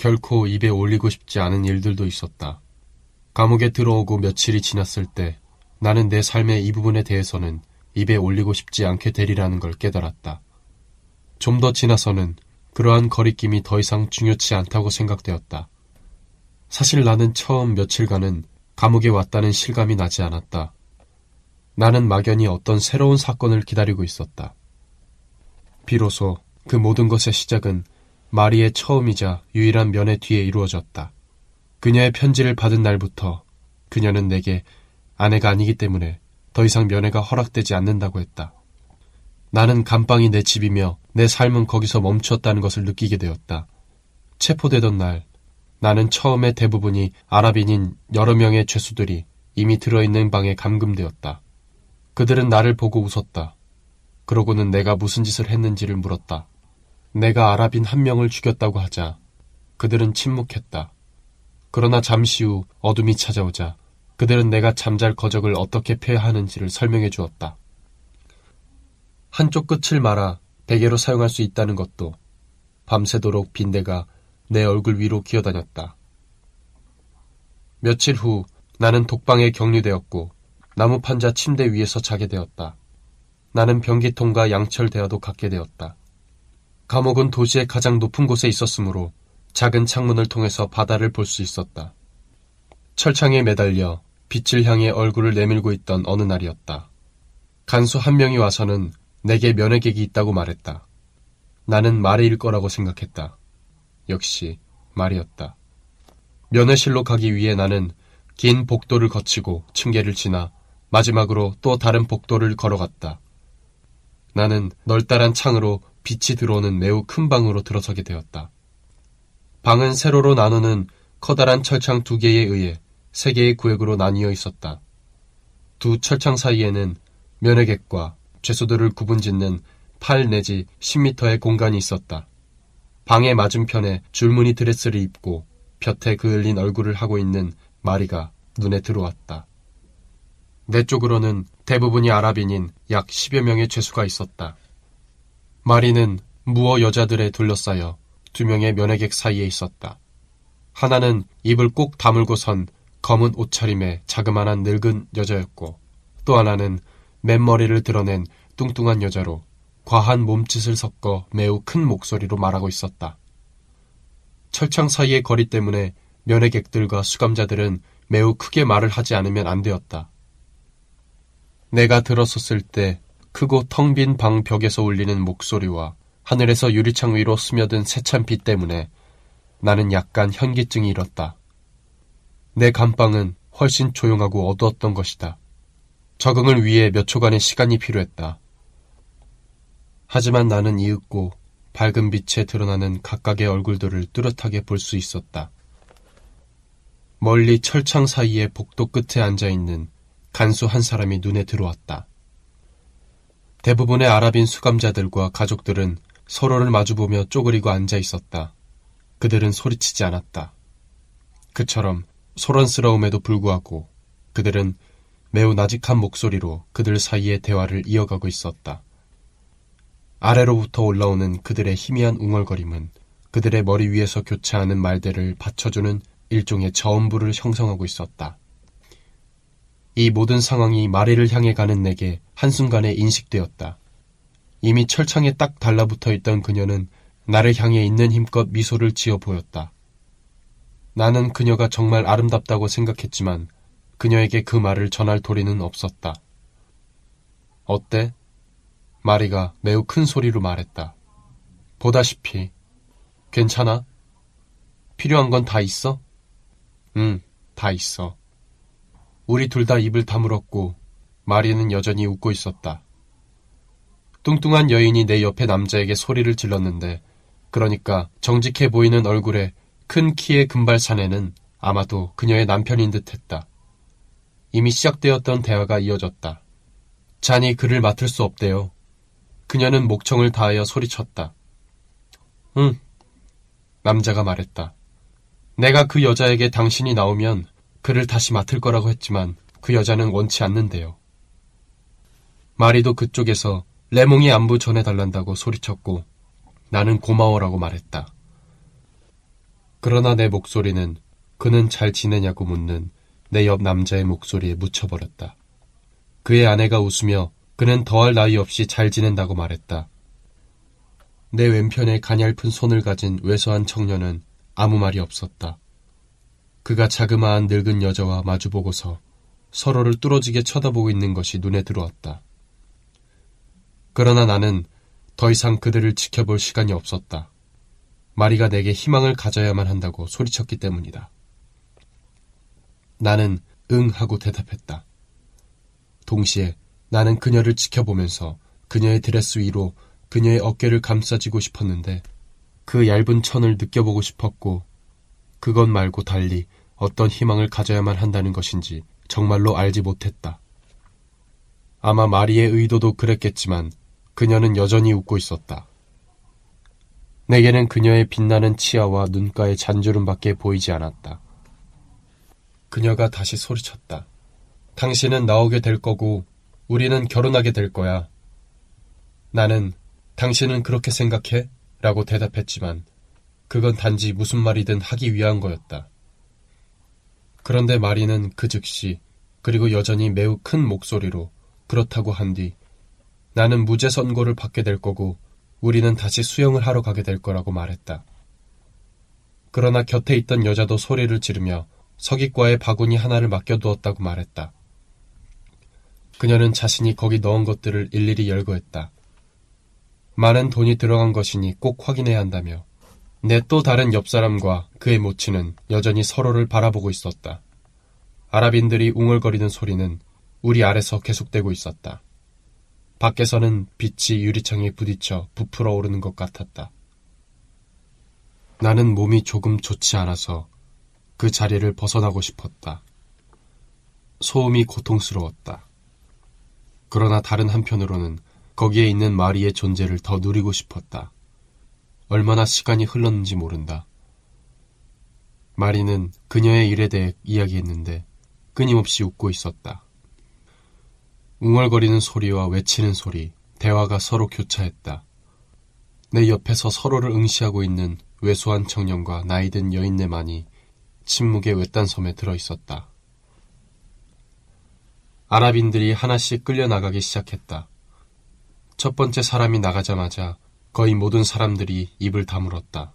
결코 입에 올리고 싶지 않은 일들도 있었다. 감옥에 들어오고 며칠이 지났을 때 나는 내 삶의 이 부분에 대해서는 입에 올리고 싶지 않게 되리라는 걸 깨달았다. 좀 더 지나서는 그러한 거리낌이 더 이상 중요치 않다고 생각되었다. 사실 나는 처음 며칠간은 감옥에 왔다는 실감이 나지 않았다. 나는 막연히 어떤 새로운 사건을 기다리고 있었다. 비로소 그 모든 것의 시작은 마리의 처음이자 유일한 면회 뒤에 이루어졌다. 그녀의 편지를 받은 날부터 그녀는 내게 아내가 아니기 때문에 더 이상 면회가 허락되지 않는다고 했다. 나는 감방이 내 집이며 내 삶은 거기서 멈췄다는 것을 느끼게 되었다. 체포되던 날 나는 처음에 대부분이 아랍인인 여러 명의 죄수들이 이미 들어있는 방에 감금되었다. 그들은 나를 보고 웃었다. 그러고는 내가 무슨 짓을 했는지를 물었다. 내가 아랍인 한 명을 죽였다고 하자 그들은 침묵했다. 그러나 잠시 후 어둠이 찾아오자 그들은 내가 잠잘 거적을 어떻게 폐하는지를 설명해 주었다. 한쪽 끝을 말아 베개로 사용할 수 있다는 것도 밤새도록 빈대가 내 얼굴 위로 기어다녔다. 며칠 후 나는 독방에 격리되었고 나무판자 침대 위에서 자게 되었다. 나는 변기통과 양철대야도 갖게 되었다. 감옥은 도시의 가장 높은 곳에 있었으므로 작은 창문을 통해서 바다를 볼 수 있었다. 철창에 매달려 빛을 향해 얼굴을 내밀고 있던 어느 날이었다. 간수 한 명이 와서는 내게 면회객이 있다고 말했다. 나는 말일 거라고 생각했다. 역시 말이었다. 면회실로 가기 위해 나는 긴 복도를 거치고 층계를 지나 마지막으로 또 다른 복도를 걸어갔다. 나는 널따란 창으로 빛이 들어오는 매우 큰 방으로 들어서게 되었다. 방은 세로로 나누는 커다란 철창 2개에 의해 3개의 구획으로 나뉘어 있었다. 두 철창 사이에는 면회객과 죄수들을 구분짓는 8 내지 10미터의 공간이 있었다. 방의 맞은편에 줄무늬 드레스를 입고 볕에 그을린 얼굴을 하고 있는 마리가 눈에 들어왔다. 내 쪽으로는 대부분이 아랍인인 약 10여 명의 죄수가 있었다. 마리는 무어 여자들에 둘러싸여 2명의 면회객 사이에 있었다. 하나는 입을 꼭 다물고선 검은 옷차림의 자그마한 늙은 여자였고 또 하나는 맨머리를 드러낸 뚱뚱한 여자로 과한 몸짓을 섞어 매우 큰 목소리로 말하고 있었다. 철창 사이의 거리 때문에 면회객들과 수감자들은 매우 크게 말을 하지 않으면 안 되었다. 내가 들었었을 때 크고 텅 빈 방 벽에서 울리는 목소리와 하늘에서 유리창 위로 스며든 새찬 빛 때문에 나는 약간 현기증이 일었다. 내 감방은 훨씬 조용하고 어두웠던 것이다. 적응을 위해 몇 초간의 시간이 필요했다. 하지만 나는 이윽고 밝은 빛에 드러나는 각각의 얼굴들을 뚜렷하게 볼 수 있었다. 멀리 철창 사이의 복도 끝에 앉아있는 간수 한 사람이 눈에 들어왔다. 대부분의 아랍인 수감자들과 가족들은 서로를 마주보며 쪼그리고 앉아있었다. 그들은 소리치지 않았다. 그처럼 소란스러움에도 불구하고 그들은 매우 나직한 목소리로 그들 사이의 대화를 이어가고 있었다. 아래로부터 올라오는 그들의 희미한 웅얼거림은 그들의 머리 위에서 교차하는 말들을 받쳐주는 일종의 저음부를 형성하고 있었다. 이 모든 상황이 마리를 향해 가는 내게 한순간에 인식되었다. 이미 철창에 딱 달라붙어 있던 그녀는 나를 향해 있는 힘껏 미소를 지어 보였다. 나는 그녀가 정말 아름답다고 생각했지만 그녀에게 그 말을 전할 도리는 없었다. 어때? 마리가 매우 큰 소리로 말했다. 보다시피 괜찮아? 필요한 건 다 있어? 응, 다 있어. 우리 둘 다 입을 다물었고 마리는 여전히 웃고 있었다. 뚱뚱한 여인이 내 옆에 남자에게 소리를 질렀는데 그러니까 정직해 보이는 얼굴에 큰 키의 금발사내는 아마도 그녀의 남편인 듯했다. 이미 시작되었던 대화가 이어졌다. 잔이 그를 맡을 수 없대요. 그녀는 목청을 다하여 소리쳤다. 응, 남자가 말했다. 내가 그 여자에게 당신이 나오면 그를 다시 맡을 거라고 했지만 그 여자는 원치 않는데요. 마리도 그쪽에서 레몽이 안부 전해달란다고 소리쳤고 나는 고마워라고 말했다. 그러나 내 목소리는 그는 잘 지내냐고 묻는 내 옆 남자의 목소리에 묻혀버렸다. 그의 아내가 웃으며 그는 더할 나위 없이 잘 지낸다고 말했다. 내 왼편에 가냘픈 손을 가진 왜소한 청년은 아무 말이 없었다. 그가 자그마한 늙은 여자와 마주보고서 서로를 뚫어지게 쳐다보고 있는 것이 눈에 들어왔다. 그러나 나는 더 이상 그들을 지켜볼 시간이 없었다. 마리가 내게 희망을 가져야만 한다고 소리쳤기 때문이다. 나는 응 하고 대답했다. 동시에 나는 그녀를 지켜보면서 그녀의 드레스 위로 그녀의 어깨를 감싸지고 싶었는데 그 얇은 천을 느껴보고 싶었고 그것 말고 달리 어떤 희망을 가져야만 한다는 것인지 정말로 알지 못했다. 아마 마리의 의도도 그랬겠지만 그녀는 여전히 웃고 있었다. 내게는 그녀의 빛나는 치아와 눈가의 잔주름밖에 보이지 않았다. 그녀가 다시 소리쳤다. 당신은 나오게 될 거고 우리는 결혼하게 될 거야. 나는 당신은 그렇게 생각해? 라고 대답했지만 그건 단지 무슨 말이든 하기 위한 거였다. 그런데 마리는 그 즉시 그리고 여전히 매우 큰 목소리로 그렇다고 한 뒤 나는 무죄 선고를 받게 될 거고 우리는 다시 수영을 하러 가게 될 거라고 말했다. 그러나 곁에 있던 여자도 소리를 지르며 서기과에 바구니 하나를 맡겨두었다고 말했다. 그녀는 자신이 거기 넣은 것들을 일일이 열거했다. 많은 돈이 들어간 것이니 꼭 확인해야 한다며 내 또 다른 옆사람과 그의 모친은 여전히 서로를 바라보고 있었다. 아랍인들이 웅얼거리는 소리는 우리 아래서 계속되고 있었다. 밖에서는 빛이 유리창에 부딪혀 부풀어 오르는 것 같았다. 나는 몸이 조금 좋지 않아서 그 자리를 벗어나고 싶었다. 소음이 고통스러웠다. 그러나 다른 한편으로는 거기에 있는 마리의 존재를 더 누리고 싶었다. 얼마나 시간이 흘렀는지 모른다. 마리는 그녀의 일에 대해 이야기했는데 끊임없이 웃고 있었다. 웅얼거리는 소리와 외치는 소리, 대화가 서로 교차했다. 내 옆에서 서로를 응시하고 있는 왜소한 청년과 나이든 여인네만이 침묵의 외딴 섬에 들어있었다. 아랍인들이 하나씩 끌려나가기 시작했다. 첫 번째 사람이 나가자마자 거의 모든 사람들이 입을 다물었다.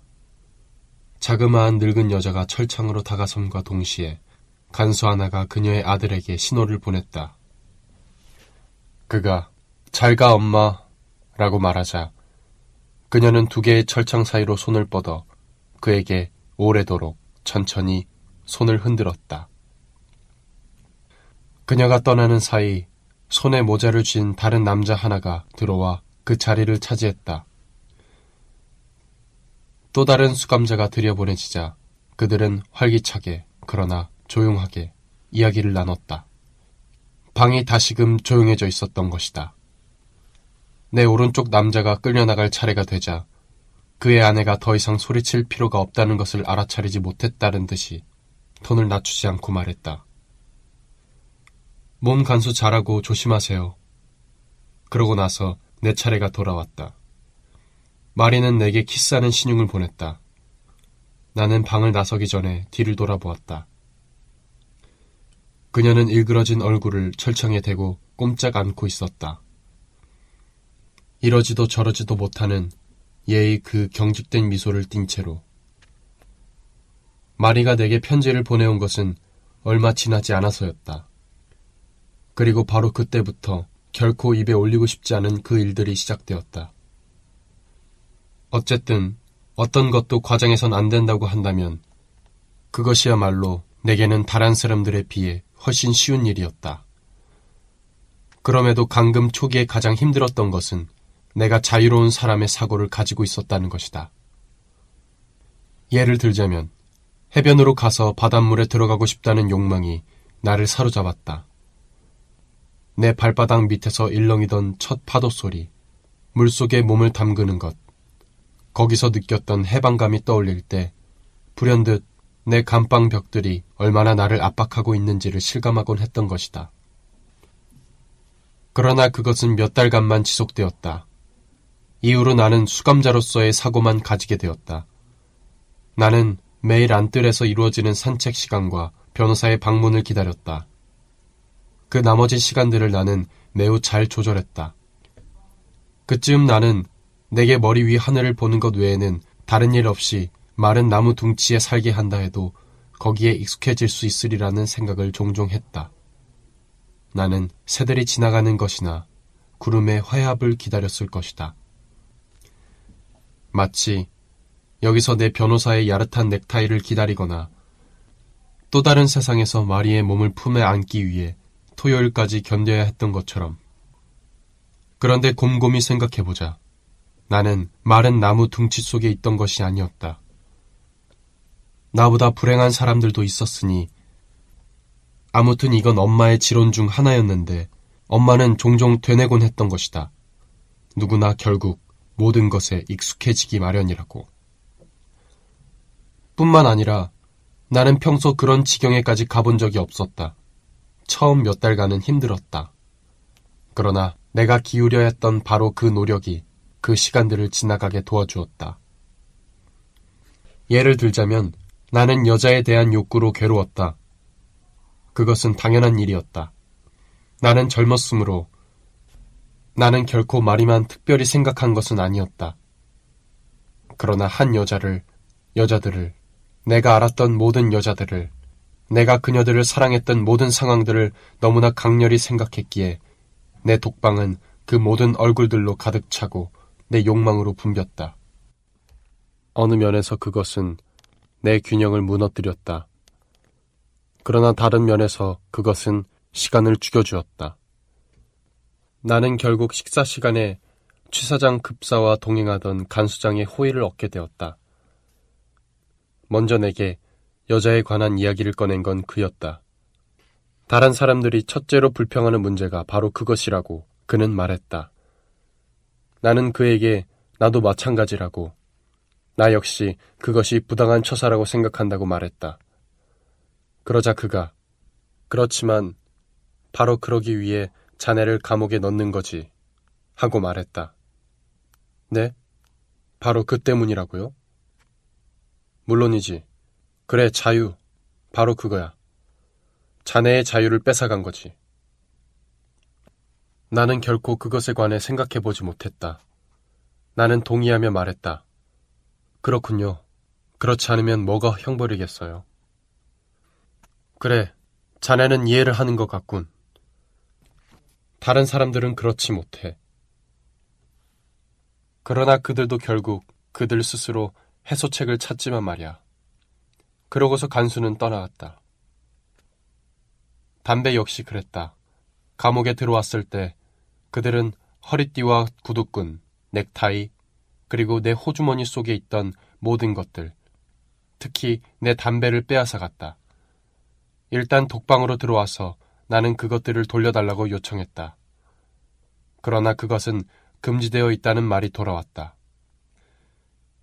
자그마한 늙은 여자가 철창으로 다가섬과 동시에 간수 하나가 그녀의 아들에게 신호를 보냈다. 그가 "잘 가, 엄마" 라고 말하자 그녀는 두 개의 철창 사이로 손을 뻗어 그에게 오래도록 천천히 손을 흔들었다. 그녀가 떠나는 사이 손에 모자를 쥔 다른 남자 하나가 들어와 그 자리를 차지했다. 또 다른 수감자가 들여보내지자 그들은 활기차게 그러나 조용하게 이야기를 나눴다. 방이 다시금 조용해져 있었던 것이다. 내 오른쪽 남자가 끌려나갈 차례가 되자 그의 아내가 더 이상 소리칠 필요가 없다는 것을 알아차리지 못했다는 듯이 톤을 낮추지 않고 말했다. "몸 간수 잘하고 조심하세요." 그러고 나서 내 차례가 돌아왔다. 마리는 내게 키스하는 신용을 보냈다. 나는 방을 나서기 전에 뒤를 돌아보았다. 그녀는 일그러진 얼굴을 철창에 대고 꼼짝 않고 있었다. 이러지도 저러지도 못하는 예의 그 경직된 미소를 띤 채로. 마리가 내게 편지를 보내온 것은 얼마 지나지 않아서였다. 그리고 바로 그때부터 결코 입에 올리고 싶지 않은 그 일들이 시작되었다. 어쨌든 어떤 것도 과장해선 안 된다고 한다면 그것이야말로 내게는 다른 사람들에 비해 훨씬 쉬운 일이었다. 그럼에도 감금 초기에 가장 힘들었던 것은 내가 자유로운 사람의 사고를 가지고 있었다는 것이다. 예를 들자면 해변으로 가서 바닷물에 들어가고 싶다는 욕망이 나를 사로잡았다. 내 발바닥 밑에서 일렁이던 첫 파도 소리, 물속에 몸을 담그는 것, 거기서 느꼈던 해방감이 떠올릴 때 불현듯 내 감방 벽들이 얼마나 나를 압박하고 있는지를 실감하곤 했던 것이다. 그러나 그것은 몇 달간만 지속되었다. 이후로 나는 수감자로서의 사고만 가지게 되었다. 나는 매일 안뜰에서 이루어지는 산책 시간과 변호사의 방문을 기다렸다. 그 나머지 시간들을 나는 매우 잘 조절했다. 그쯤 나는 내게 머리 위 하늘을 보는 것 외에는 다른 일 없이 마른 나무 둥치에 살게 한다 해도 거기에 익숙해질 수 있으리라는 생각을 종종 했다. 나는 새들이 지나가는 것이나 구름의 화합을 기다렸을 것이다. 마치 여기서 내 변호사의 야릇한 넥타이를 기다리거나 또 다른 세상에서 마리의 몸을 품에 안기 위해 토요일까지 견뎌야 했던 것처럼. 그런데 곰곰이 생각해보자. 나는 마른 나무 둥치 속에 있던 것이 아니었다. 나보다 불행한 사람들도 있었으니 아무튼 이건 엄마의 지론 중 하나였는데 엄마는 종종 되뇌곤 했던 것이다. 누구나 결국 모든 것에 익숙해지기 마련이라고. 뿐만 아니라 나는 평소 그런 지경에까지 가본 적이 없었다. 처음 몇 달간은 힘들었다. 그러나 내가 기울여 했던 바로 그 노력이 그 시간들을 지나가게 도와주었다. 예를 들자면 나는 여자에 대한 욕구로 괴로웠다. 그것은 당연한 일이었다. 나는 젊었으므로 나는 결코 말이만 특별히 생각한 것은 아니었다. 그러나 한 여자들을, 내가 알았던 모든 여자들을, 내가 그녀들을 사랑했던 모든 상황들을 너무나 강렬히 생각했기에 내 독방은 그 모든 얼굴들로 가득 차고 내 욕망으로 붐볐다. 어느 면에서 그것은 내 균형을 무너뜨렸다. 그러나 다른 면에서 그것은 시간을 죽여주었다. 나는 결국 식사 시간에 취사장 급사와 동행하던 간수장의 호의를 얻게 되었다. 먼저 내게 여자에 관한 이야기를 꺼낸 건 그였다. 다른 사람들이 첫째로 불평하는 문제가 바로 그것이라고 그는 말했다. 나는 그에게 나도 마찬가지라고, 나 역시 그것이 부당한 처사라고 생각한다고 말했다. 그러자 그가, 그렇지만 바로 그러기 위해 자네를 감옥에 넣는 거지 하고 말했다. 네? 바로 그 때문이라고요? 물론이지. 그래, 자유. 바로 그거야. 자네의 자유를 뺏어간 거지. 나는 결코 그것에 관해 생각해보지 못했다. 나는 동의하며 말했다. 그렇군요. 그렇지 않으면 뭐가 형벌이겠어요. 그래, 자네는 이해를 하는 것 같군. 다른 사람들은 그렇지 못해. 그러나 그들도 결국 그들 스스로 해소책을 찾지만 말이야. 그러고서 간수는 떠나갔다. 담배 역시 그랬다. 감옥에 들어왔을 때 그들은 허리띠와 구두끈, 넥타이, 그리고 내 호주머니 속에 있던 모든 것들, 특히 내 담배를 빼앗아갔다. 일단 독방으로 들어와서 나는 그것들을 돌려달라고 요청했다. 그러나 그것은 금지되어 있다는 말이 돌아왔다.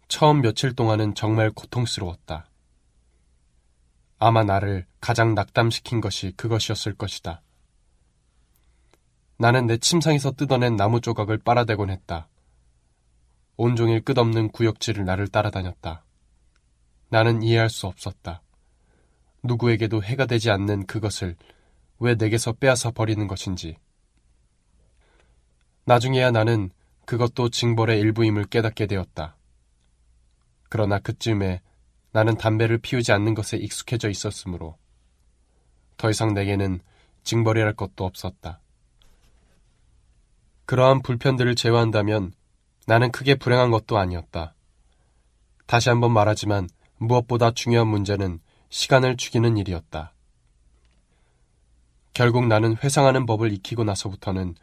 처음 며칠 동안은 정말 고통스러웠다. 아마 나를 가장 낙담시킨 것이 그것이었을 것이다. 나는 내 침상에서 뜯어낸 나무 조각을 빨아대곤 했다. 온종일 끝없는 구역질을 나를 따라다녔다. 나는 이해할 수 없었다. 누구에게도 해가 되지 않는 그것을 왜 내게서 빼앗아 버리는 것인지. 나중에야 나는 그것도 징벌의 일부임을 깨닫게 되었다. 그러나 그쯤에 나는 담배를 피우지 않는 것에 익숙해져 있었으므로 더 이상 내게는 징벌이랄 것도 없었다. 그러한 불편들을 제외한다면 나는 크게 불행한 것도 아니었다. 다시 한번 말하지만 무엇보다 중요한 문제는 시간을 죽이는 일이었다. 결국 나는 회상하는 법을 익히고 나서부터는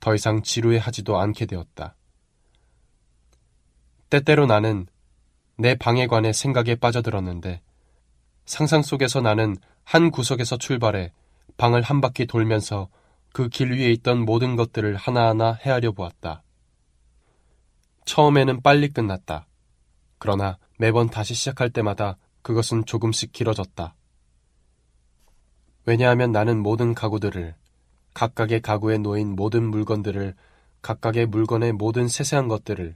더 이상 지루해하지도 않게 되었다. 때때로 나는 내 방에 관해 생각에 빠져들었는데 상상 속에서 나는 한 구석에서 출발해 방을 한 바퀴 돌면서 그 길 위에 있던 모든 것들을 하나하나 헤아려 보았다. 처음에는 빨리 끝났다. 그러나 매번 다시 시작할 때마다 그것은 조금씩 길어졌다. 왜냐하면 나는 모든 가구들을, 각각의 가구에 놓인 모든 물건들을, 각각의 물건의 모든 세세한 것들을,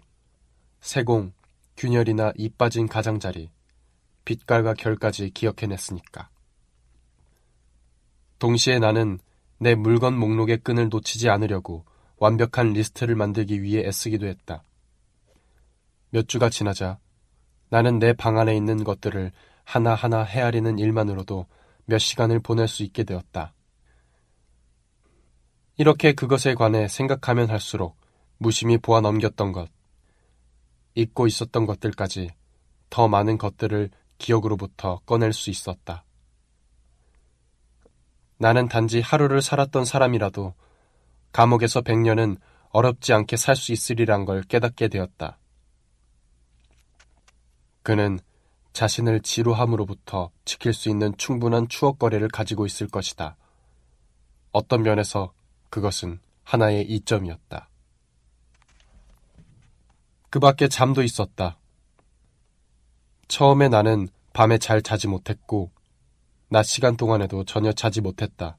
세공, 균열이나 이빠진 가장자리, 빛깔과 결까지 기억해냈으니까. 동시에 나는 내 물건 목록의 끈을 놓치지 않으려고 완벽한 리스트를 만들기 위해 애쓰기도 했다. 몇 주가 지나자 나는 내 방 안에 있는 것들을 하나하나 헤아리는 일만으로도 몇 시간을 보낼 수 있게 되었다. 이렇게 그것에 관해 생각하면 할수록 무심히 보아 넘겼던 것, 잊고 있었던 것들까지 더 많은 것들을 기억으로부터 꺼낼 수 있었다. 나는 단지 하루를 살았던 사람이라도 감옥에서 100년은 어렵지 않게 살 수 있으리란 걸 깨닫게 되었다. 그는 자신을 지루함으로부터 지킬 수 있는 충분한 추억거리를 가지고 있을 것이다. 어떤 면에서 그것은 하나의 이점이었다. 그 밖에 잠도 있었다. 처음에 나는 밤에 잘 자지 못했고 낮 시간 동안에도 전혀 자지 못했다.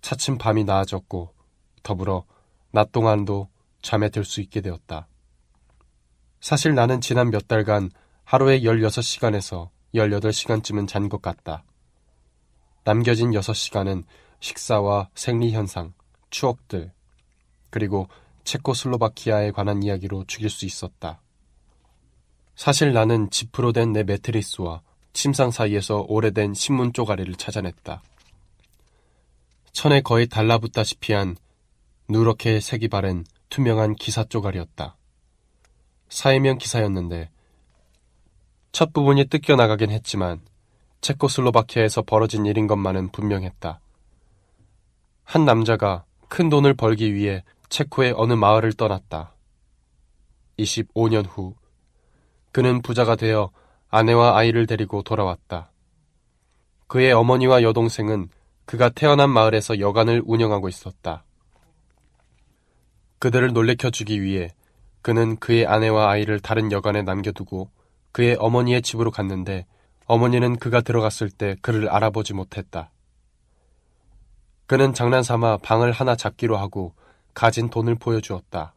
차츰 밤이 나아졌고 더불어 낮 동안도 잠에 들 수 있게 되었다. 사실 나는 지난 몇 달간 하루에 16시간에서 18시간쯤은 잔 것 같다. 남겨진 6시간은 식사와 생리현상, 추억들, 그리고 체코슬로바키아에 관한 이야기로 죽일 수 있었다. 사실 나는 지프로 된 내 매트리스와 침상 사이에서 오래된 신문 쪼가리를 찾아냈다. 천에 거의 달라붙다시피 한 누렇게 색이 바른 투명한 기사 쪼가리였다. 4인용 기사였는데 첫 부분이 뜯겨나가긴 했지만 체코슬로바키아에서 벌어진 일인 것만은 분명했다. 한 남자가 큰 돈을 벌기 위해 체코의 어느 마을을 떠났다. 25년 후 그는 부자가 되어 아내와 아이를 데리고 돌아왔다. 그의 어머니와 여동생은 그가 태어난 마을에서 여관을 운영하고 있었다. 그들을 놀래켜주기 위해 그는 그의 아내와 아이를 다른 여관에 남겨두고 그의 어머니의 집으로 갔는데 어머니는 그가 들어갔을 때 그를 알아보지 못했다. 그는 장난삼아 방을 하나 잡기로 하고 가진 돈을 보여주었다.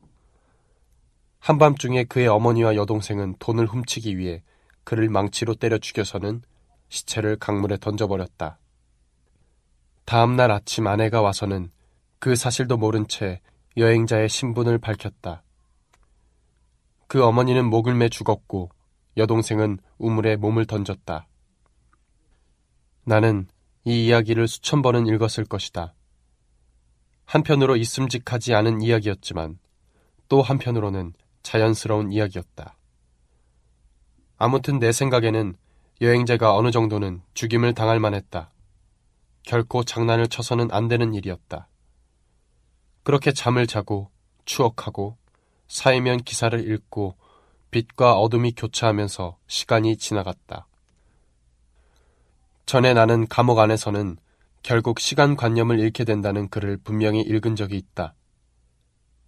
한밤중에 그의 어머니와 여동생은 돈을 훔치기 위해 그를 망치로 때려 죽여서는 시체를 강물에 던져버렸다. 다음날 아침 아내가 와서는 그 사실도 모른 채 여행자의 신분을 밝혔다. 그 어머니는 목을 매 죽었고 여동생은 우물에 몸을 던졌다. 나는 이 이야기를 수천 번은 읽었을 것이다. 한편으로 있음직하지 않은 이야기였지만 또 한편으로는 자연스러운 이야기였다. 아무튼 내 생각에는 여행자가 어느 정도는 죽임을 당할 만했다. 결코 장난을 쳐서는 안 되는 일이었다. 그렇게 잠을 자고 추억하고 사이면 기사를 읽고 빛과 어둠이 교차하면서 시간이 지나갔다. 전에 나는 감옥 안에서는 결국 시간관념을 잃게 된다는 글을 분명히 읽은 적이 있다.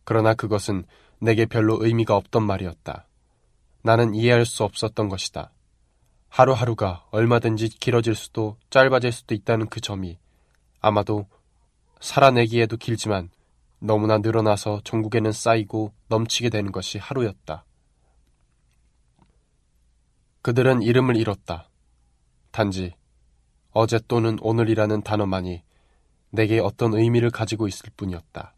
그러나 그것은 내게 별로 의미가 없던 말이었다. 나는 이해할 수 없었던 것이다. 하루하루가 얼마든지 길어질 수도 짧아질 수도 있다는 그 점이 아마도 살아내기에도 길지만 너무나 늘어나서 전국에는 쌓이고 넘치게 되는 것이 하루였다. 그들은 이름을 잃었다. 단지 어제 또는 오늘이라는 단어만이 내게 어떤 의미를 가지고 있을 뿐이었다.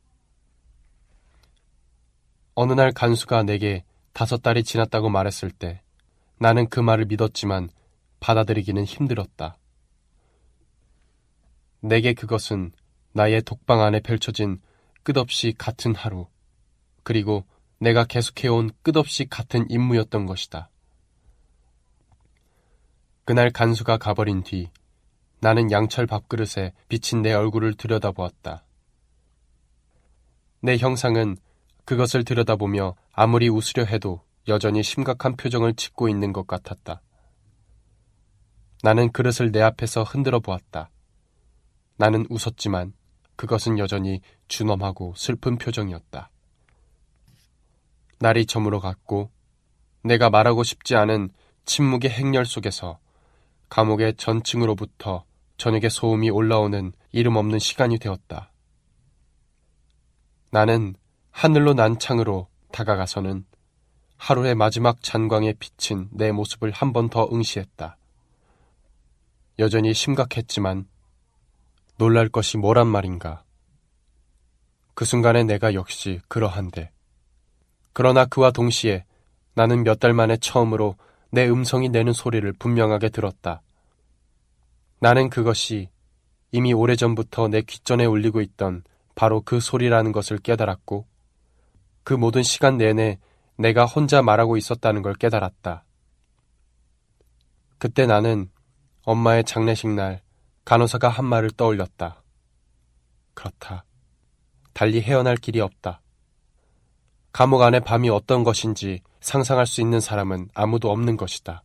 어느 날 간수가 내게 5달이 지났다고 말했을 때 나는 그 말을 믿었지만 받아들이기는 힘들었다. 내게 그것은 나의 독방 안에 펼쳐진 끝없이 같은 하루, 그리고 내가 계속해온 끝없이 같은 임무였던 것이다. 그날 간수가 가버린 뒤 나는 양철 밥그릇에 비친 내 얼굴을 들여다보았다. 내 형상은 그것을 들여다보며 아무리 웃으려 해도 여전히 심각한 표정을 짓고 있는 것 같았다. 나는 그릇을 내 앞에서 흔들어 보았다. 나는 웃었지만 그것은 여전히 준엄하고 슬픈 표정이었다. 날이 저물어 갔고 내가 말하고 싶지 않은 침묵의 행렬 속에서 감옥의 전층으로부터 저녁의 소음이 올라오는 이름 없는 시간이 되었다. 나는 하늘로 난 창으로 다가가서는 하루의 마지막 잔광에 비친 내 모습을 한 번 더 응시했다. 여전히 심각했지만 놀랄 것이 뭐란 말인가. 그 순간에 내가 역시 그러한데. 그러나 그와 동시에 나는 몇 달 만에 처음으로 내 음성이 내는 소리를 분명하게 들었다. 나는 그것이 이미 오래전부터 내 귓전에 울리고 있던 바로 그 소리라는 것을 깨달았고, 그 모든 시간 내내 내가 혼자 말하고 있었다는 걸 깨달았다. 그때 나는 엄마의 장례식 날 간호사가 한 말을 떠올렸다. 그렇다. 달리 헤어날 길이 없다. 감옥 안의 밤이 어떤 것인지 상상할 수 있는 사람은 아무도 없는 것이다.